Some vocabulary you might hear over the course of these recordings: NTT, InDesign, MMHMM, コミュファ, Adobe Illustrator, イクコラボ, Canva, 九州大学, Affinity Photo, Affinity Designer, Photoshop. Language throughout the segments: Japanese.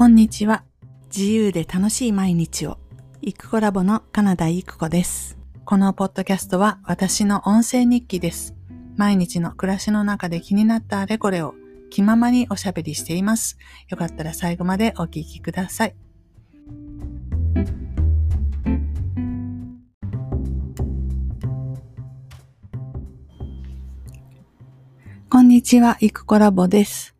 こんにちは。自由で楽しい毎日を。イクコラボのカナダイクコです。このポッドキャストは私の音声日記です。毎日の暮らしの中で気になったあれこれを気ままにおしゃべりしています。よかったら最後までお聞きください。こんにちは、イクコラボです。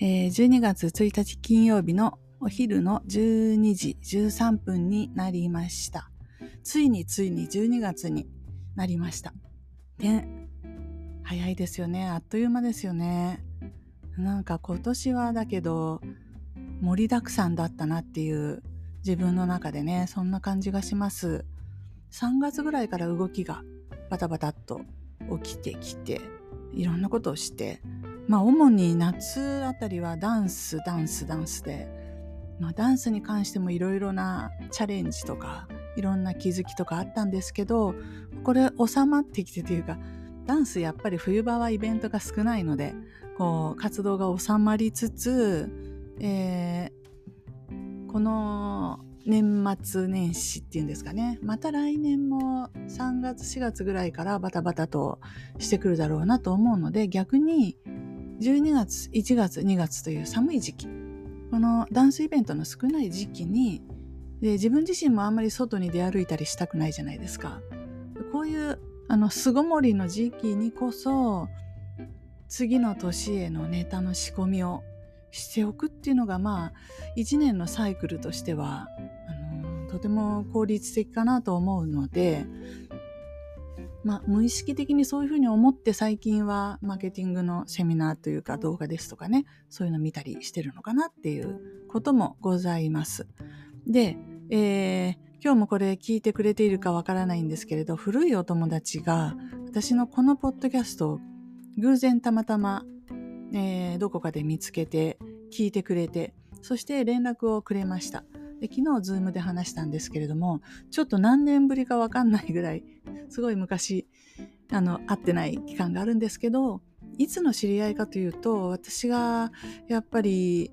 12月1日金曜日のお昼の12時13分になりました。ついに12月になりました。ね、早いですよね。あっという間ですよね。なんか今年はだけど盛りだくさんだったなっていう自分の中でね、そんな感じがします。3月ぐらいから動きがバタバタっと起きてきて、いろんなことをして、主に夏あたりはダンスで、ダンスに関してもいろいろなチャレンジとかいろんな気づきとかあったんですけど、これ収まってきてというか、ダンスやっぱり冬場はイベントが少ないのでこう活動が収まりつつ、この年末年始っていうんですかね、また来年も3月4月ぐらいからバタバタとしてくるだろうなと思うので、逆に12月1月2月という寒い時期、このダンスイベントの少ない時期に、で自分自身もあんまり外に出歩いたりしたくないじゃないですか。こういう巣ごもりの時期にこそ次の年へのネタの仕込みをしておくっていうのが、1年のサイクルとしてはとても効率的かなと思うので、無意識的にそういうふうに思って、最近はマーケティングのセミナーというか動画ですとかね、そういうの見たりしてるのかなっていうこともございます。で、今日もこれ聞いてくれているかわからないんですけれど、古いお友達が私のこのポッドキャストを偶然たまたま、どこかで見つけて聞いてくれて、そして連絡をくれました。で、昨日ズームで話したんですけれども、ちょっと何年ぶりかわかんないぐらい、すごい昔会ってない期間があるんですけど、いつの知り合いかというと、私がやっぱりイ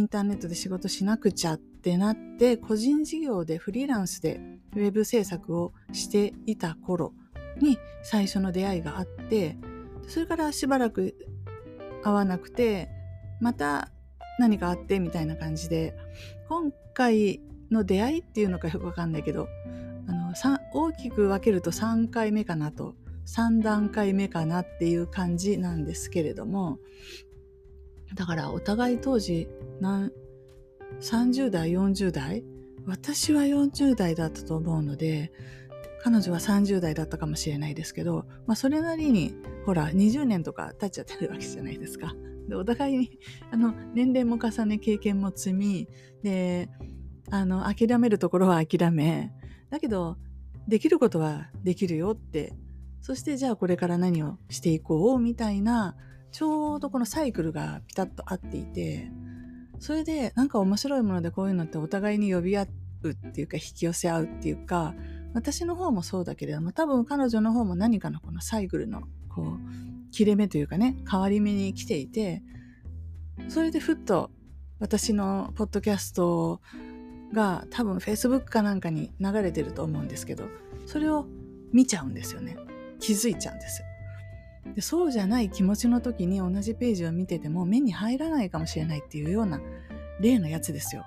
ンターネットで仕事しなくちゃってなって、個人事業でフリーランスでウェブ制作をしていた頃に最初の出会いがあって、それからしばらく会わなくて、また何かあってみたいな感じで、今回の出会いっていうのかよくわかんないけど、大きく分けると3回目かなと、3段階目かなっていう感じなんですけれども、だからお互い当時30代40代、私は40代だったと思うので、彼女は30代だったかもしれないですけど、それなりにほら20年とか経っちゃってるわけじゃないですか。で、お互いに年齢も重ね、経験も積みで、諦めるところは諦め、だけどできることはできるよって、そしてじゃあこれから何をしていこうみたいな、ちょうどこのサイクルがピタッと合っていて、それでなんか面白いもので、こういうのってお互いに呼び合うっていうか、引き寄せ合うっていうか、私の方もそうだけれども、多分彼女の方も何かのこのサイクルのこう切れ目というかね、変わり目に来ていて、それでふっと私のポッドキャストが多分 Facebook かなんかに流れてると思うんですけど、それを見ちゃうんですよね。気づいちゃうんですよ。で、そうじゃない気持ちの時に同じページを見てても目に入らないかもしれないっていうような例のやつですよ。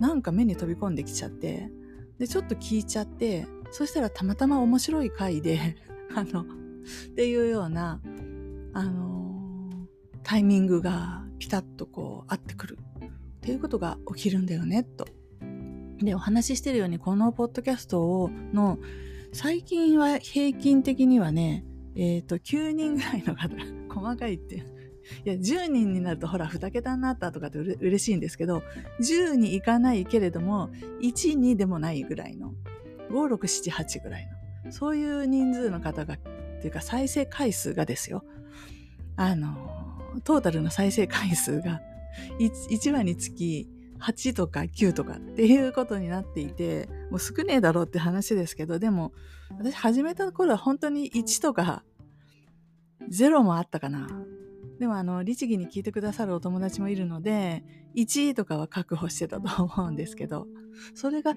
なんか目に飛び込んできちゃって、でちょっと聞いちゃって、そしたらたまたま面白い回でっていうようなタイミングがピタッとこう合ってくるっていうことが起きるんだよねと。で、お話ししてるように、このポッドキャストの最近は平均的にはね、9人ぐらいの方、細かいっていや10人になるとほら2桁になったとかって嬉しいんですけど、10にいかないけれども1、2でもないぐらいの5、6、7、8ぐらいの、そういう人数の方がっていうか、再生回数がですよ、トータルの再生回数が 1話につき8とか9とかっていうことになっていて、もう少ねえだろうって話ですけど、でも私始めた頃は本当に1とか0もあったかな、でも律儀に聞いてくださるお友達もいるので1位とかは確保してたと思うんですけど、それが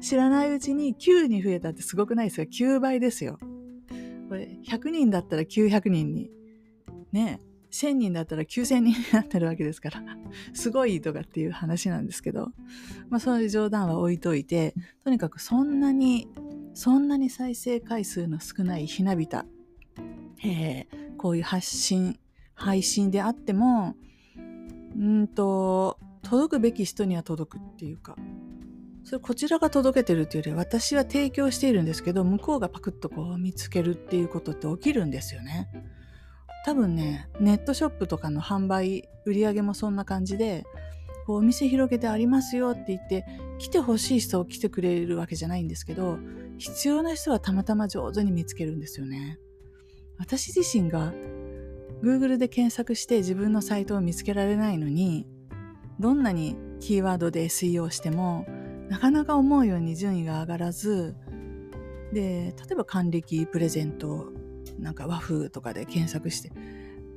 知らないうちに9に増えたってすごくないですか。9倍ですよ。これ100人だったら900人にね、1000人だったら9000人になってるわけですからすごいとかっていう話なんですけど、まあそういう冗談は置いといて、とにかくそんなに再生回数の少ないひなびた、こういう配信であっても届くべき人には届くっていうか、それこちらが届けてるっていうより私は提供しているんですけど、向こうがパクッとこう見つけるっていうことって起きるんですよね。多分ね、ネットショップとかの販売売り上げもそんな感じで、こうお店広げてありますよって言って来てほしい人を来てくれるわけじゃないんですけど、必要な人はたまたま上手に見つけるんですよね。私自身が Google で検索して自分のサイトを見つけられないのに、どんなにキーワードで SEO してもなかなか思うように順位が上がらずで、例えば還暦プレゼントなんか和風とかで検索して、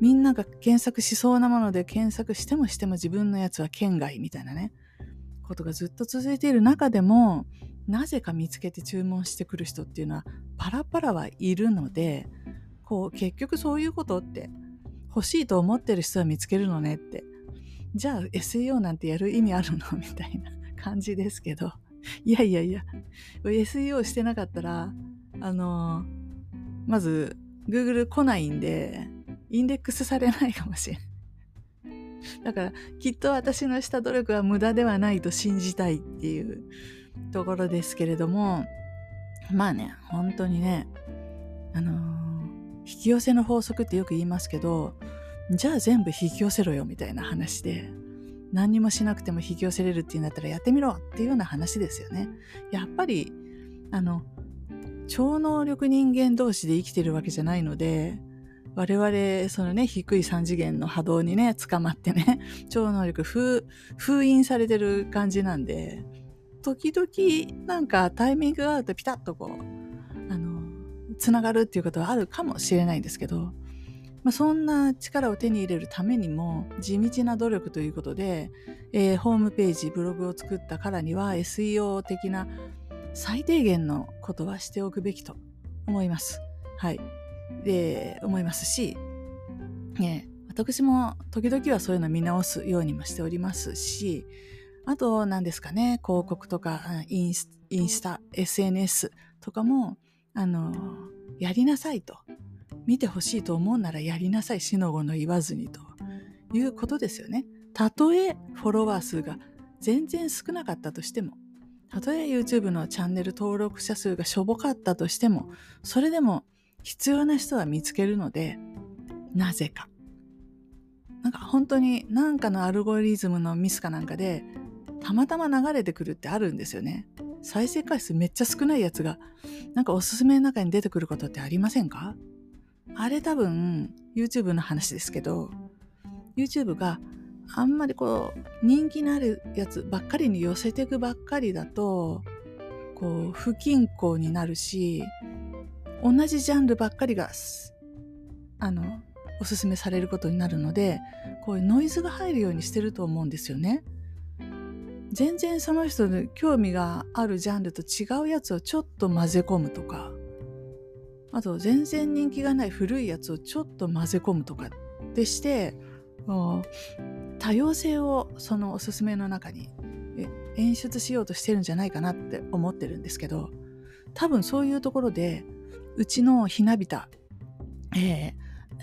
みんなが検索しそうなもので検索しても自分のやつは圏外みたいなね、ことがずっと続いている中でも、なぜか見つけて注文してくる人っていうのはパラパラはいるので、こう結局そういうことって欲しいと思ってる人は見つけるのねって、じゃあ SEO なんてやる意味あるのみたいな感じですけど、いや SEO してなかったらまずGoogle 来ないんでインデックスされないかもしれない。だからきっと私のした努力は無駄ではないと信じたいっていうところですけれども、まあね、本当にね、引き寄せの法則ってよく言いますけど、じゃあ全部引き寄せろよみたいな話で、何にもしなくても引き寄せれるっていうんだったらやってみろっていうような話ですよね。やっぱり超能力人間同士で生きてるわけじゃないので、我々そのね低い3次元の波動にね捕まってね、超能力封印されてる感じなんで、時々なんかタイミングが合うとピタッとこうつながるっていうことはあるかもしれないんですけど、まあ、そんな力を手に入れるためにも地道な努力ということで、ホームページブログを作ったからには SEO 的な最低限のことはしておくべきと思います。はい。で、思いますし、私も時々はそういうの見直すようにもしておりますし、あと何ですかね、広告とかインスタ、SNS とかも、やりなさいと。見てほしいと思うならやりなさい、しのごの言わずにということですよね。たとえフォロワー数が全然少なかったとしても、たとえ YouTube のチャンネル登録者数がしょぼかったとしても、それでも必要な人は見つけるので、なぜか。なんか本当に何かのアルゴリズムのミスかなんかで、たまたま流れてくるってあるんですよね。再生回数めっちゃ少ないやつが、なんかおすすめの中に出てくることってありませんか？あれ多分 YouTube の話ですけど、 YouTube があんまりこう人気のあるやつばっかりに寄せていくばっかりだと、こう不均衡になるし、同じジャンルばっかりがおすすめされることになるので、こういうノイズが入るようにしてると思うんですよね。全然その人の興味があるジャンルと違うやつをちょっと混ぜ込むとか、あと全然人気がない古いやつをちょっと混ぜ込むとかでして、多様性をそのおすすめの中に演出しようとしてるんじゃないかなって思ってるんですけど、多分そういうところでうちのひなびた、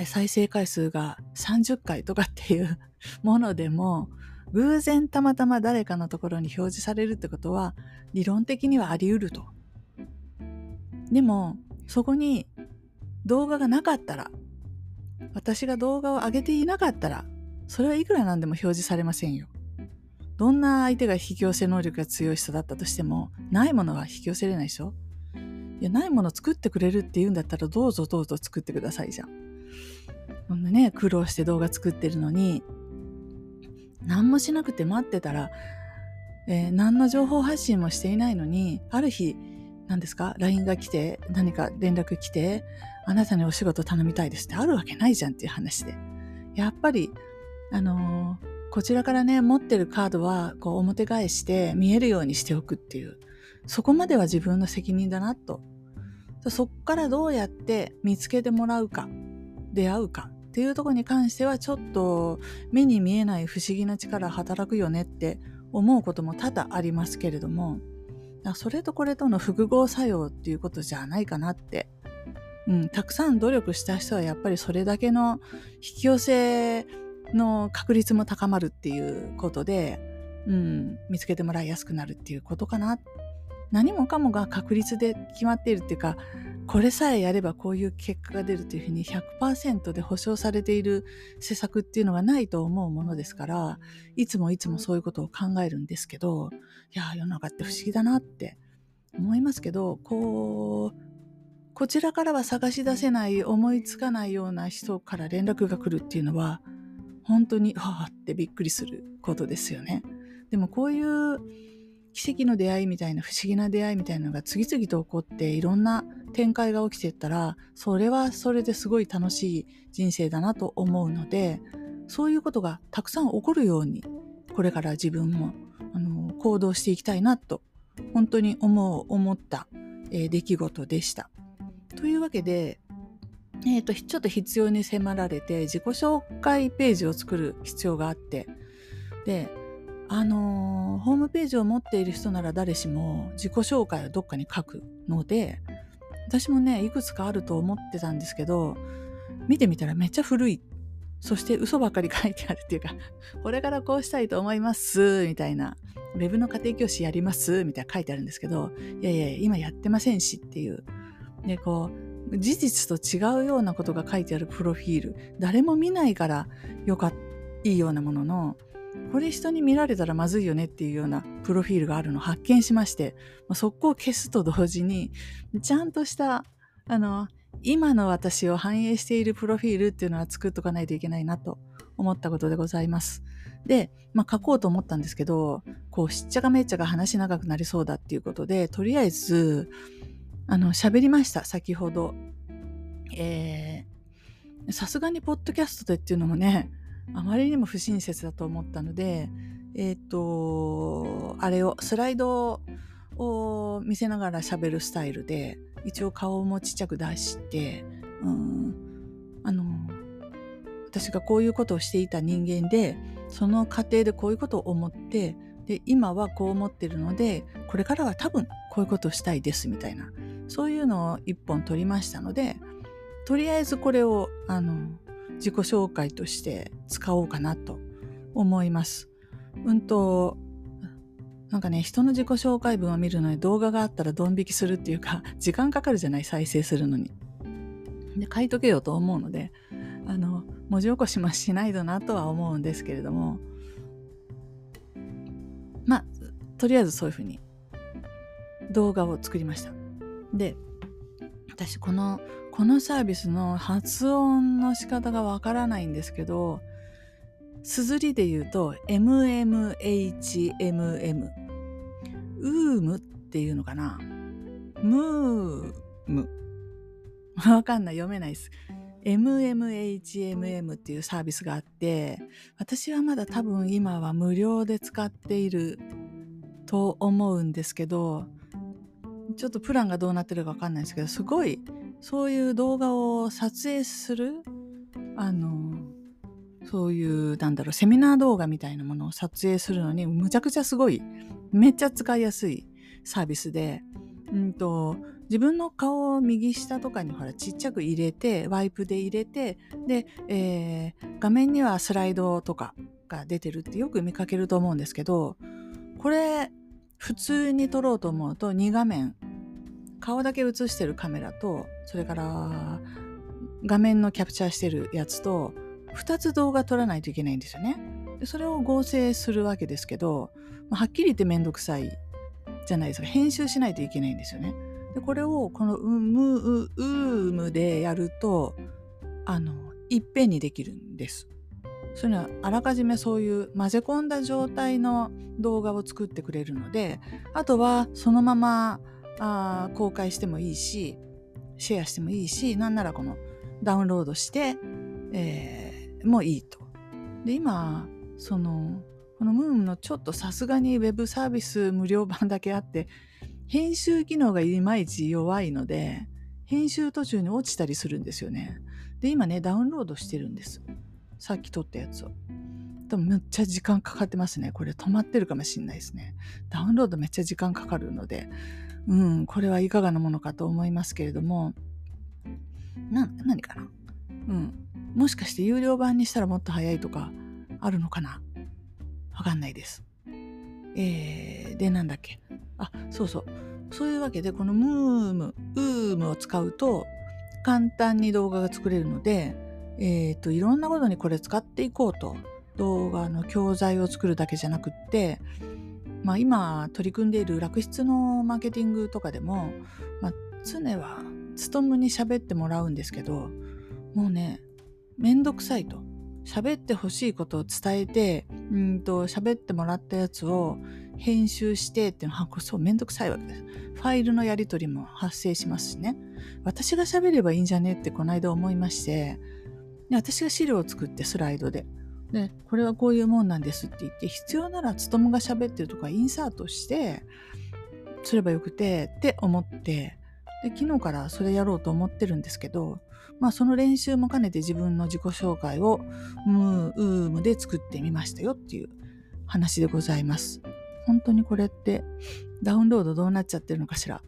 再生回数が30回とかっていうものでも、偶然たまたま誰かのところに表示されるってことは理論的にはあり得ると。でもそこに動画がなかったら、私が動画を上げていなかったら、それはいくらなんでも表示されませんよ。どんな相手が引き寄せ能力が強い人だったとしても、ないものは引き寄せれないでしょ。いや、ないもの作ってくれるっていうんだったら、どうぞどうぞ作ってくださいじゃん。こんなね、苦労して動画作ってるのに、何もしなくて待ってたら、何の情報発信もしていないのに、ある日何ですか LINE が来て、何か連絡来て、あなたにお仕事頼みたいですってあるわけないじゃんっていう話で、やっぱりこちらからね持ってるカードはこう表返して見えるようにしておくっていう、そこまでは自分の責任だなと。そこからどうやって見つけてもらうか出会うかっていうところに関しては、ちょっと目に見えない不思議な力働くよねって思うことも多々ありますけれども、それとこれとの複合作用っていうことじゃないかなって、たくさん努力した人はやっぱりそれだけの引き寄せの確率も高まるっていうことで、見つけてもらいやすくなるっていうことかな。何もかもが確率で決まっているっていうか、これさえやればこういう結果が出るというふうに 100% で保証されている施策っていうのがないと思うものですから、いつもそういうことを考えるんですけど、いや世の中って不思議だなって思いますけど、こちらからは探し出せない思いつかないような人から連絡が来るっていうのは本当にはぁってびっくりすることですよね。でもこういう奇跡の出会いみたいな不思議な出会いみたいなのが次々と起こっていろんな展開が起きていったら、それはそれですごい楽しい人生だなと思うので、そういうことがたくさん起こるようにこれから自分も行動していきたいなと本当に思った、出来事でした。というわけで、ちょっと必要に迫られて自己紹介ページを作る必要があって、でホームページを持っている人なら誰しも自己紹介をどっかに書くので、私もねいくつかあると思ってたんですけど、見てみたらめっちゃ古い、そして嘘ばっかり書いてあるっていうか、これからこうしたいと思いますみたいな、ウェブの家庭教師やりますみたいな書いてあるんですけど、いやいや今やってませんしっていう、でこう事実と違うようなことが書いてあるプロフィール、誰も見ないからいいようなものの、これ人に見られたらまずいよねっていうようなプロフィールがあるのを発見しまして、そこを消すと同時にちゃんとした今の私を反映しているプロフィールっていうのは作っとかないといけないなと思ったことでございます。で、書こうと思ったんですけど、こうしっちゃかめっちゃか話長くなりそうだっていうことで、とりあえず喋りました。先ほどさすがにポッドキャストでっていうのもねあまりにも不親切だと思ったので、スライドを見せながら喋るスタイルで、一応顔もちっちゃく出して、私がこういうことをしていた人間で、その過程でこういうことを思って、で今はこう思ってるので、これからは多分こういうことをしたいですみたいな、そういうのを一本取りましたので、とりあえずこれを自己紹介として使おうかなと思います。なんかね、人の自己紹介文を見るのに動画があったらドン引きするっていうか、時間かかるじゃない、再生するのに。で、書いとけよと思うので、文字起こしもしないとなとは思うんですけれども、とりあえずそういうふうに動画を作りました。で、私このサービスの発音の仕方がわからないんですけど、綴りで言うと MMHMM ウームっていうのかな、ムームわかんない、読めないです。 MMHMM っていうサービスがあって、私はまだ多分今は無料で使っていると思うんですけど、ちょっとプランがどうなってるかわかんないですけど、すごいそういう動画を撮影するそういうセミナー動画みたいなものを撮影するのにむちゃくちゃすごい、めっちゃ使いやすいサービスで、自分の顔を右下とかにほらちっちゃく入れて、ワイプで入れて、で、画面にはスライドとかが出てるってよく見かけると思うんですけど、これ普通に撮ろうと思うと2画面、顔だけ映してるカメラと、それから画面のキャプチャーしてるやつと2つ動画撮らないといけないんですよね。でそれを合成するわけですけど、はっきり言ってめんどくさいじゃないですか。編集しないといけないんですよね。でこれをこのウームでやるといっぺんにできるんです。そういうのはあらかじめそういう混ぜ込んだ状態の動画を作ってくれるので、あとはそのまま公開してもいいし、シェアしてもいいし、なんならこのダウンロードして、もいいと。で今このムーンのちょっとさすがにウェブサービス無料版だけあって編集機能がいまいち弱いので編集途中に落ちたりするんですよね。で今ねダウンロードしてるんです、さっき撮ったやつを。でもめっちゃ時間かかってますね。これ止まってるかもしれないですね。ダウンロードめっちゃ時間かかるので、これはいかがなものかと思いますけれども、何かな、もしかして有料版にしたらもっと早いとかあるのかな、わかんないです。でなんだっけ、そういうわけでこのムームを使うと簡単に動画が作れるので、いろんなことにこれ使っていこうと。動画の教材を作るだけじゃなくって、今取り組んでいる楽室のマーケティングとかでも、常は務に喋ってもらうんですけど、もうねめんどくさいと。喋ってほしいことを伝えて、喋ってもらったやつを編集してっていうのはめんどくさいわけです。ファイルのやり取りも発生しますしね。私が喋ればいいんじゃねってこの間思いまして、で私が資料を作ってスライドでこれはこういうもんなんですって言って、必要ならつともが喋ってるとかインサートしてすればよくてって思って、で昨日からそれやろうと思ってるんですけど、その練習も兼ねて自分の自己紹介をウームで作ってみましたよっていう話でございます。本当にこれってダウンロードどうなっちゃってるのかしら、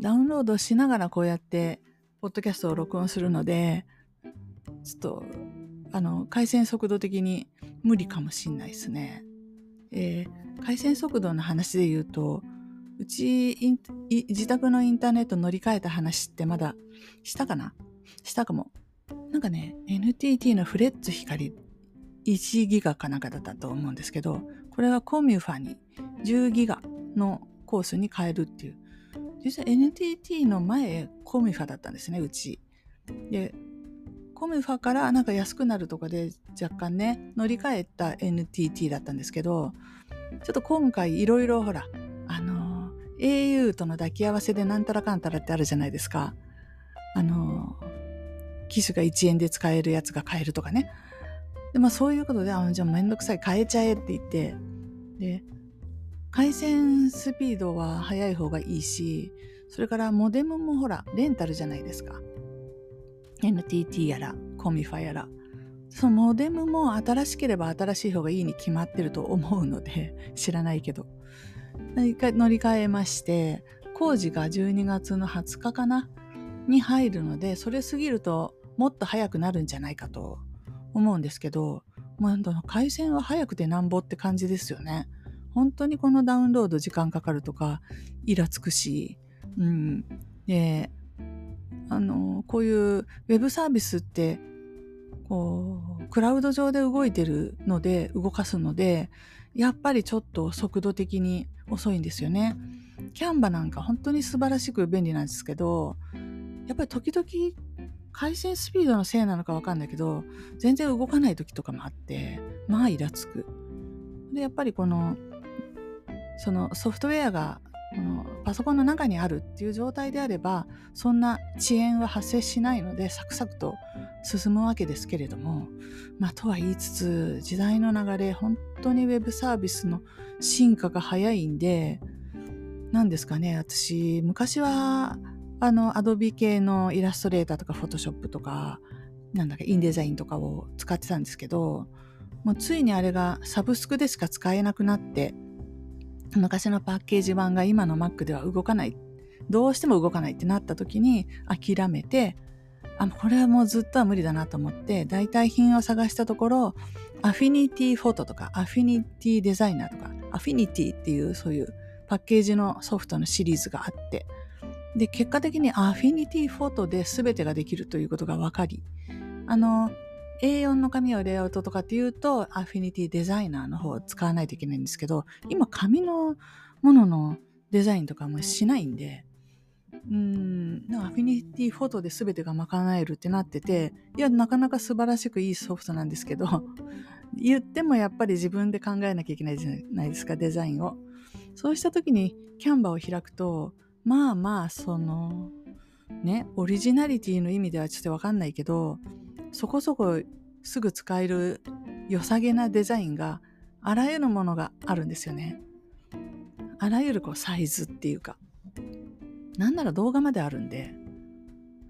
ダウンロードしながらこうやってポッドキャストを録音するので、ちょっと回線速度的に無理かもしんないですね。回線速度の話で言うと、うち自宅のインターネット乗り換えた話ってまだしたかな、したかも。なんかね NTT のフレッツ光1ギガかなんかだったと思うんですけど、これはコミュファに10ギガのコースに変えるっていう。実は NTT の前コミュファだったんですね、うちで。コミュファからなんか安くなるとかで若干ね乗り換えた NTT だったんですけど、ちょっと今回いろいろほらau との抱き合わせでなんたらかんたらってあるじゃないですか。機種が1円で使えるやつが買えるとかね。でそういうことでじゃあめんどくさい変えちゃえって言って、で回線スピードは速い方がいいし、それからモデムもほらレンタルじゃないですか、 NTT やらコミファやら。そのモデムも新しければ新しい方がいいに決まってると思うので知らないけど乗り換えまして、工事が12月の20日かなに入るので、それ過ぎるともっと早くなるんじゃないかと思うんですけど、回線は早くてなんぼって感じですよね。本当にこのダウンロード時間かかるとかイラつくし、でこういうウェブサービスってこうクラウド上で動いてるので動かすので、やっぱりちょっと速度的に遅いんですよね。キャンバなんか本当に素晴らしく便利なんですけど、やっぱり時々回線スピードのせいなのか分かんないけど全然動かない時とかもあって、イラつく。でやっぱりそのソフトウェアがこのパソコンの中にあるっていう状態であればそんな遅延は発生しないのでサクサクと進むわけですけれども、とは言いつつ時代の流れ、本当にウェブサービスの進化が早いんで、何ですかね、私昔はアドビ系のイラストレーターとかフォトショップとかインデザインとかを使ってたんですけど、もうついにあれがサブスクでしか使えなくなって、昔のパッケージ版が今の Mac では動かない、どうしても動かないってなった時に諦めて、これはもうずっとは無理だなと思って代替品を探したところ、アフィニティフォトとかアフィニティデザイナーとかアフィニティっていうそういうパッケージのソフトのシリーズがあって、で結果的にアフィニティフォトで全てができるということが分かり、A4 の紙をレイアウトとかっていうとアフィニティデザイナーの方を使わないといけないんですけど、今紙のもののデザインとかもしないんで、アフィニティフォトで全てが賄えるってなってて、いやなかなか素晴らしくいいソフトなんですけど言ってもやっぱり自分で考えなきゃいけないじゃないですか、デザインを。そうした時にキャンバを開くとオリジナリティの意味ではちょっと分かんないけど、そこそこすぐ使える良さげなデザインがあらゆるものがあるんですよね。あらゆるサイズっていうか、なんなら動画まであるんで、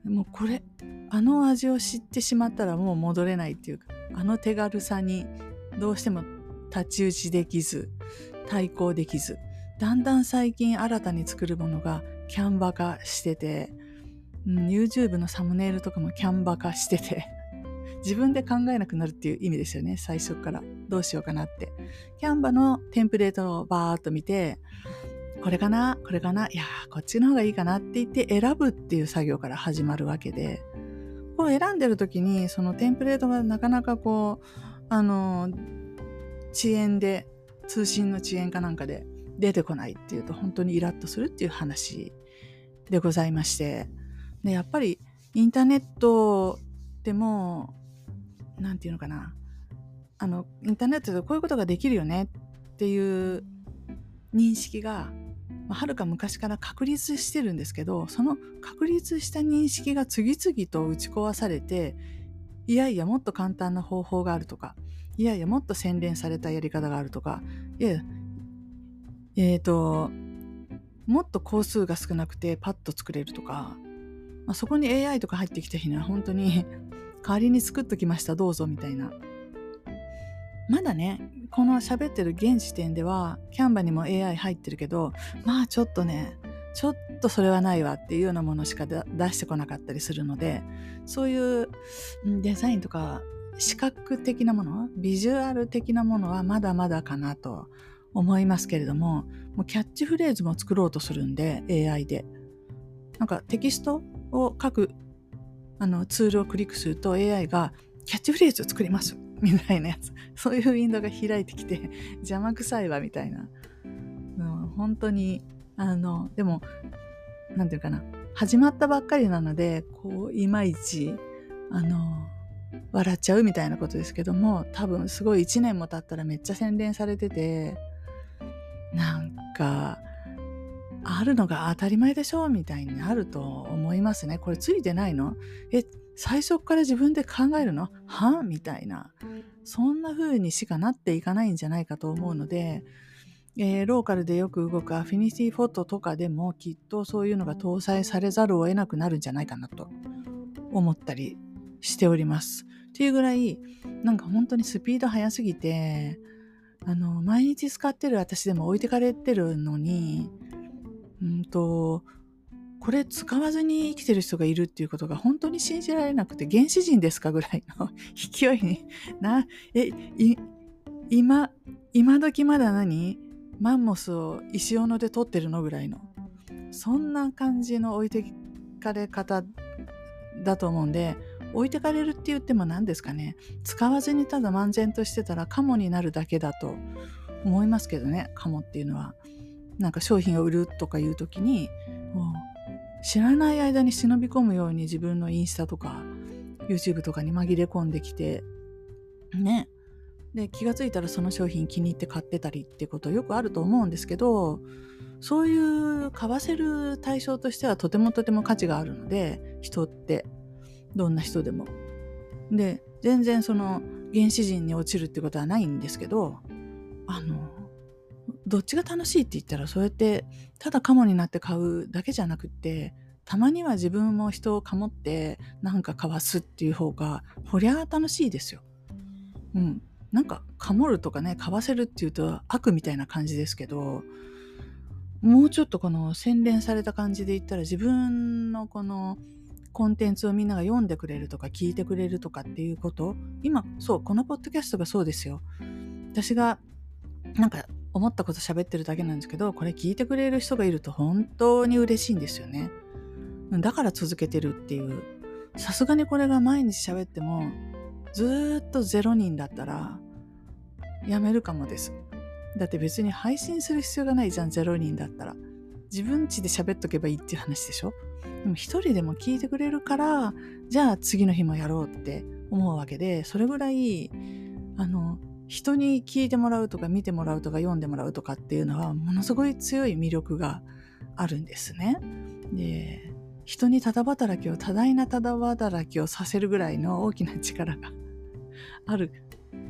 もうこれあの味を知ってしまったらもう戻れないっていうか、あの手軽さにどうしても太刀打ちできず、対抗できず、だんだん最近新たに作るものがキャンバ化してて、YouTube のサムネイルとかもキャンバ化してて自分で考えなくなるっていう意味ですよね。最初からどうしようかなって、キャンバのテンプレートをバーっと見て、これかな、いやこっちの方がいいかなって言って選ぶっていう作業から始まるわけで、こう選んでる時にそのテンプレートがなかなか遅延で、通信の遅延かなんかで出てこないっていうと本当にイラッとするっていう話でございまして、でやっぱりインターネットでもなんていうのかな、インターネットでこういうことができるよねっていう認識がはるか昔から確立してるんですけど、その確立した認識が次々と打ち壊されて、いやいやもっと簡単な方法があるとか、いやいやもっと洗練されたやり方があるとか、いやもっと工数が少なくてパッと作れるとか、そこに AI とか入ってきた日には本当に代わりに作っときましたどうぞみたいな。まだねこの喋ってる現時点ではキャンバにも AI 入ってるけど、ちょっとそれはないわっていうようなものしか出してこなかったりするので、そういうデザインとか視覚的なもの、ビジュアル的なものはまだまだかなと思いますけれども、もうキャッチフレーズも作ろうとするんで AI で、なんかテキストを書くツールをクリックすると AI がキャッチフレーズを作りますみたいなやつ、そういうウィンドウが開いてきて邪魔くさいわみたいな、本当にでもなんていうかな、始まったばっかりなのでいまいち笑っちゃうみたいなことですけども、多分すごい1年も経ったらめっちゃ洗練されてて、なんかあるのが当たり前でしょみたいになると思いますね。これついてないの？最初から自分で考えるの？は？みたいな、そんな風にしかなっていかないんじゃないかと思うので、ローカルでよく動くアフィニティフォトとかでもきっとそういうのが搭載されざるを得なくなるんじゃないかなと思ったりしております。っていうぐらいなんか本当にスピード速すぎて、毎日使ってる私でも置いてかれてるのに、これ使わずに生きてる人がいるっていうことが本当に信じられなくて、原始人ですかぐらいの勢いに今時まだマンモスを石斧で取ってるのぐらいの、そんな感じの置いてかれ方だと思うんで、置いてかれるって言っても何ですかね、使わずにただ漫然としてたらカモになるだけだと思いますけどね。カモっていうのはなんか商品を売るとかいう時に知らない間に忍び込むように自分のインスタとか YouTube とかに紛れ込んできてね、で気がついたらその商品気に入って買ってたりってことよくあると思うんですけど、そういう買わせる対象としてはとても価値があるので、人ってどんな人でもで全然その原始人に落ちるってことはないんですけど、どっちが楽しいって言ったら、そうやってただカモになって買うだけじゃなくって、たまには自分も人をカモってなんかかわすっていう方がほりゃ楽しいですよ。なんかカモるとかね、かわせるっていうと悪みたいな感じですけど、もうちょっとこの洗練された感じで言ったら、自分のこのコンテンツをみんなが読んでくれるとか聞いてくれるとかっていうこと、今そうこのポッドキャストがそうですよ。私がなんか思ったこと喋ってるだけなんですけど、これ聞いてくれる人がいると本当に嬉しいんですよね。だから続けてるっていう。さすがにこれが毎日喋ってもずっと0人だったらやめるかもです。だって別に配信する必要がないじゃん。0人だったら自分家で喋っとけばいいっていう話でしょ。でも一人でも聞いてくれるから、じゃあ次の日もやろうって思うわけで、それぐらい人に聞いてもらうとか見てもらうとか読んでもらうとかっていうのはものすごい強い魅力があるんですね。で人に多大なただ働きをさせるぐらいの大きな力がある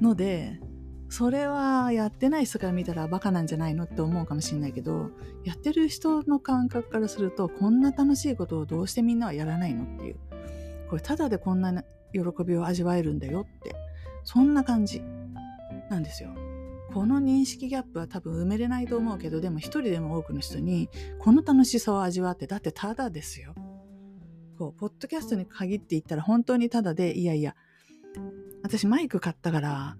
ので、それはやってない人から見たらバカなんじゃないのって思うかもしれないけど、やってる人の感覚からすると、こんな楽しいことをどうしてみんなはやらないのっていう、これただでこんな喜びを味わえるんだよって、そんな感じなんですよ。この認識ギャップは多分埋めれないと思うけど、でも一人でも多くの人にこの楽しさを味わって、だってただですよ。こうポッドキャストに限って言ったら本当にただで、いやいや私マイク買ったから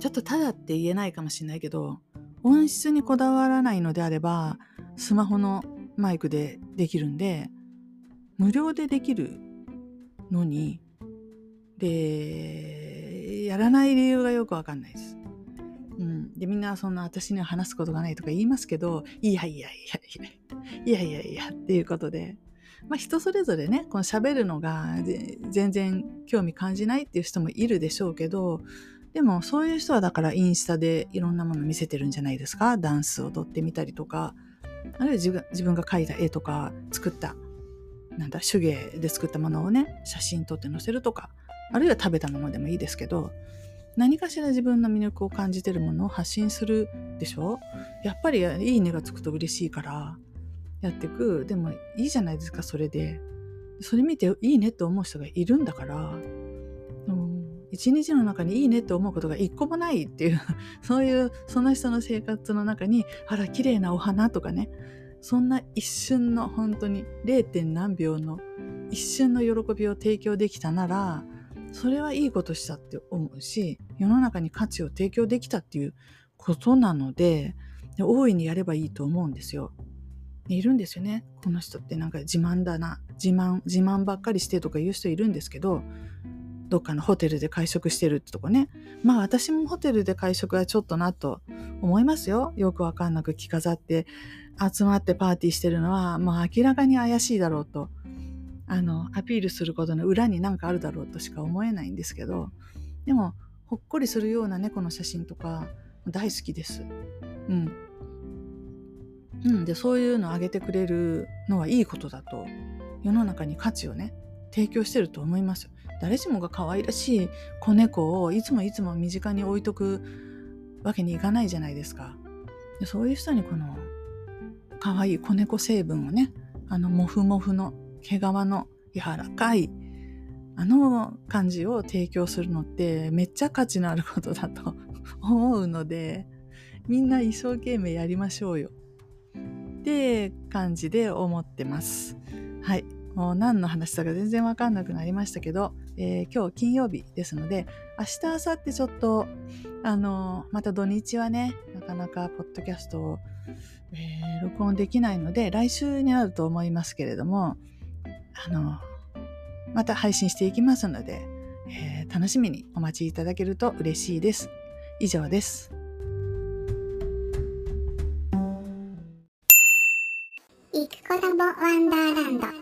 ちょっとただって言えないかもしれないけど、音質にこだわらないのであればスマホのマイクでできるんで、無料でできるのに、でやらない理由がよくわかんないです。でみんなそんな私には話すことがないとか言いますけど、いやっていうことで、人それぞれね、この喋るのが全然興味感じないっていう人もいるでしょうけど、でもそういう人はだからインスタでいろんなもの見せてるんじゃないですか。ダンスを踊ってみたりとか、あるいは自分が描いた絵とか作った手芸で作ったものをね、写真撮って載せるとか、あるいは食べたものでもいいですけど、何かしら自分の魅力を感じてるものを発信するでしょ。やっぱりいいねがつくと嬉しいからやってく。でもいいじゃないですか、それで。それ見ていいねって思う人がいるんだから、一日の中にいいねって思うことが一個もないっていうそういうその人の生活の中に、あら綺麗なお花とかね、そんな一瞬の本当に 0. 何秒の一瞬の喜びを提供できたなら、それはいいことしたって思うし、世の中に価値を提供できたっていうことなので、大いにやればいいと思うんですよ。いるんですよね、この人って。自慢だな、自慢ばっかりしてとか言う人いるんですけど、どっかのホテルで会食してるってとこね。私もホテルで会食はちょっとなと思いますよ。よくわかんなく着飾って集まってパーティーしてるのは、明らかに怪しいだろうと、アピールすることの裏に何かあるだろうとしか思えないんですけど、でもほっこりするような猫の写真とか大好きです。でそういうのをあげてくれるのはいいことだと、世の中に価値をね提供してると思います。誰しもが可愛らしい子猫をいつも身近に置いとくわけにいかないじゃないですか。でそういう人にこの可愛い子猫成分をね、モフモフの毛皮の柔らかい感じを提供するのって、めっちゃ価値のあることだと思うので、みんな一生懸命やりましょうよって感じで思ってます。もう何の話だか全然分かんなくなりましたけど、今日金曜日ですので、明日明後日ちょっとまた土日はね、なかなかポッドキャストを、録音できないので、来週になると思いますけれども、また配信していきますので、楽しみにお待ちいただけると嬉しいです。以上です。いくコラボワンダーランド。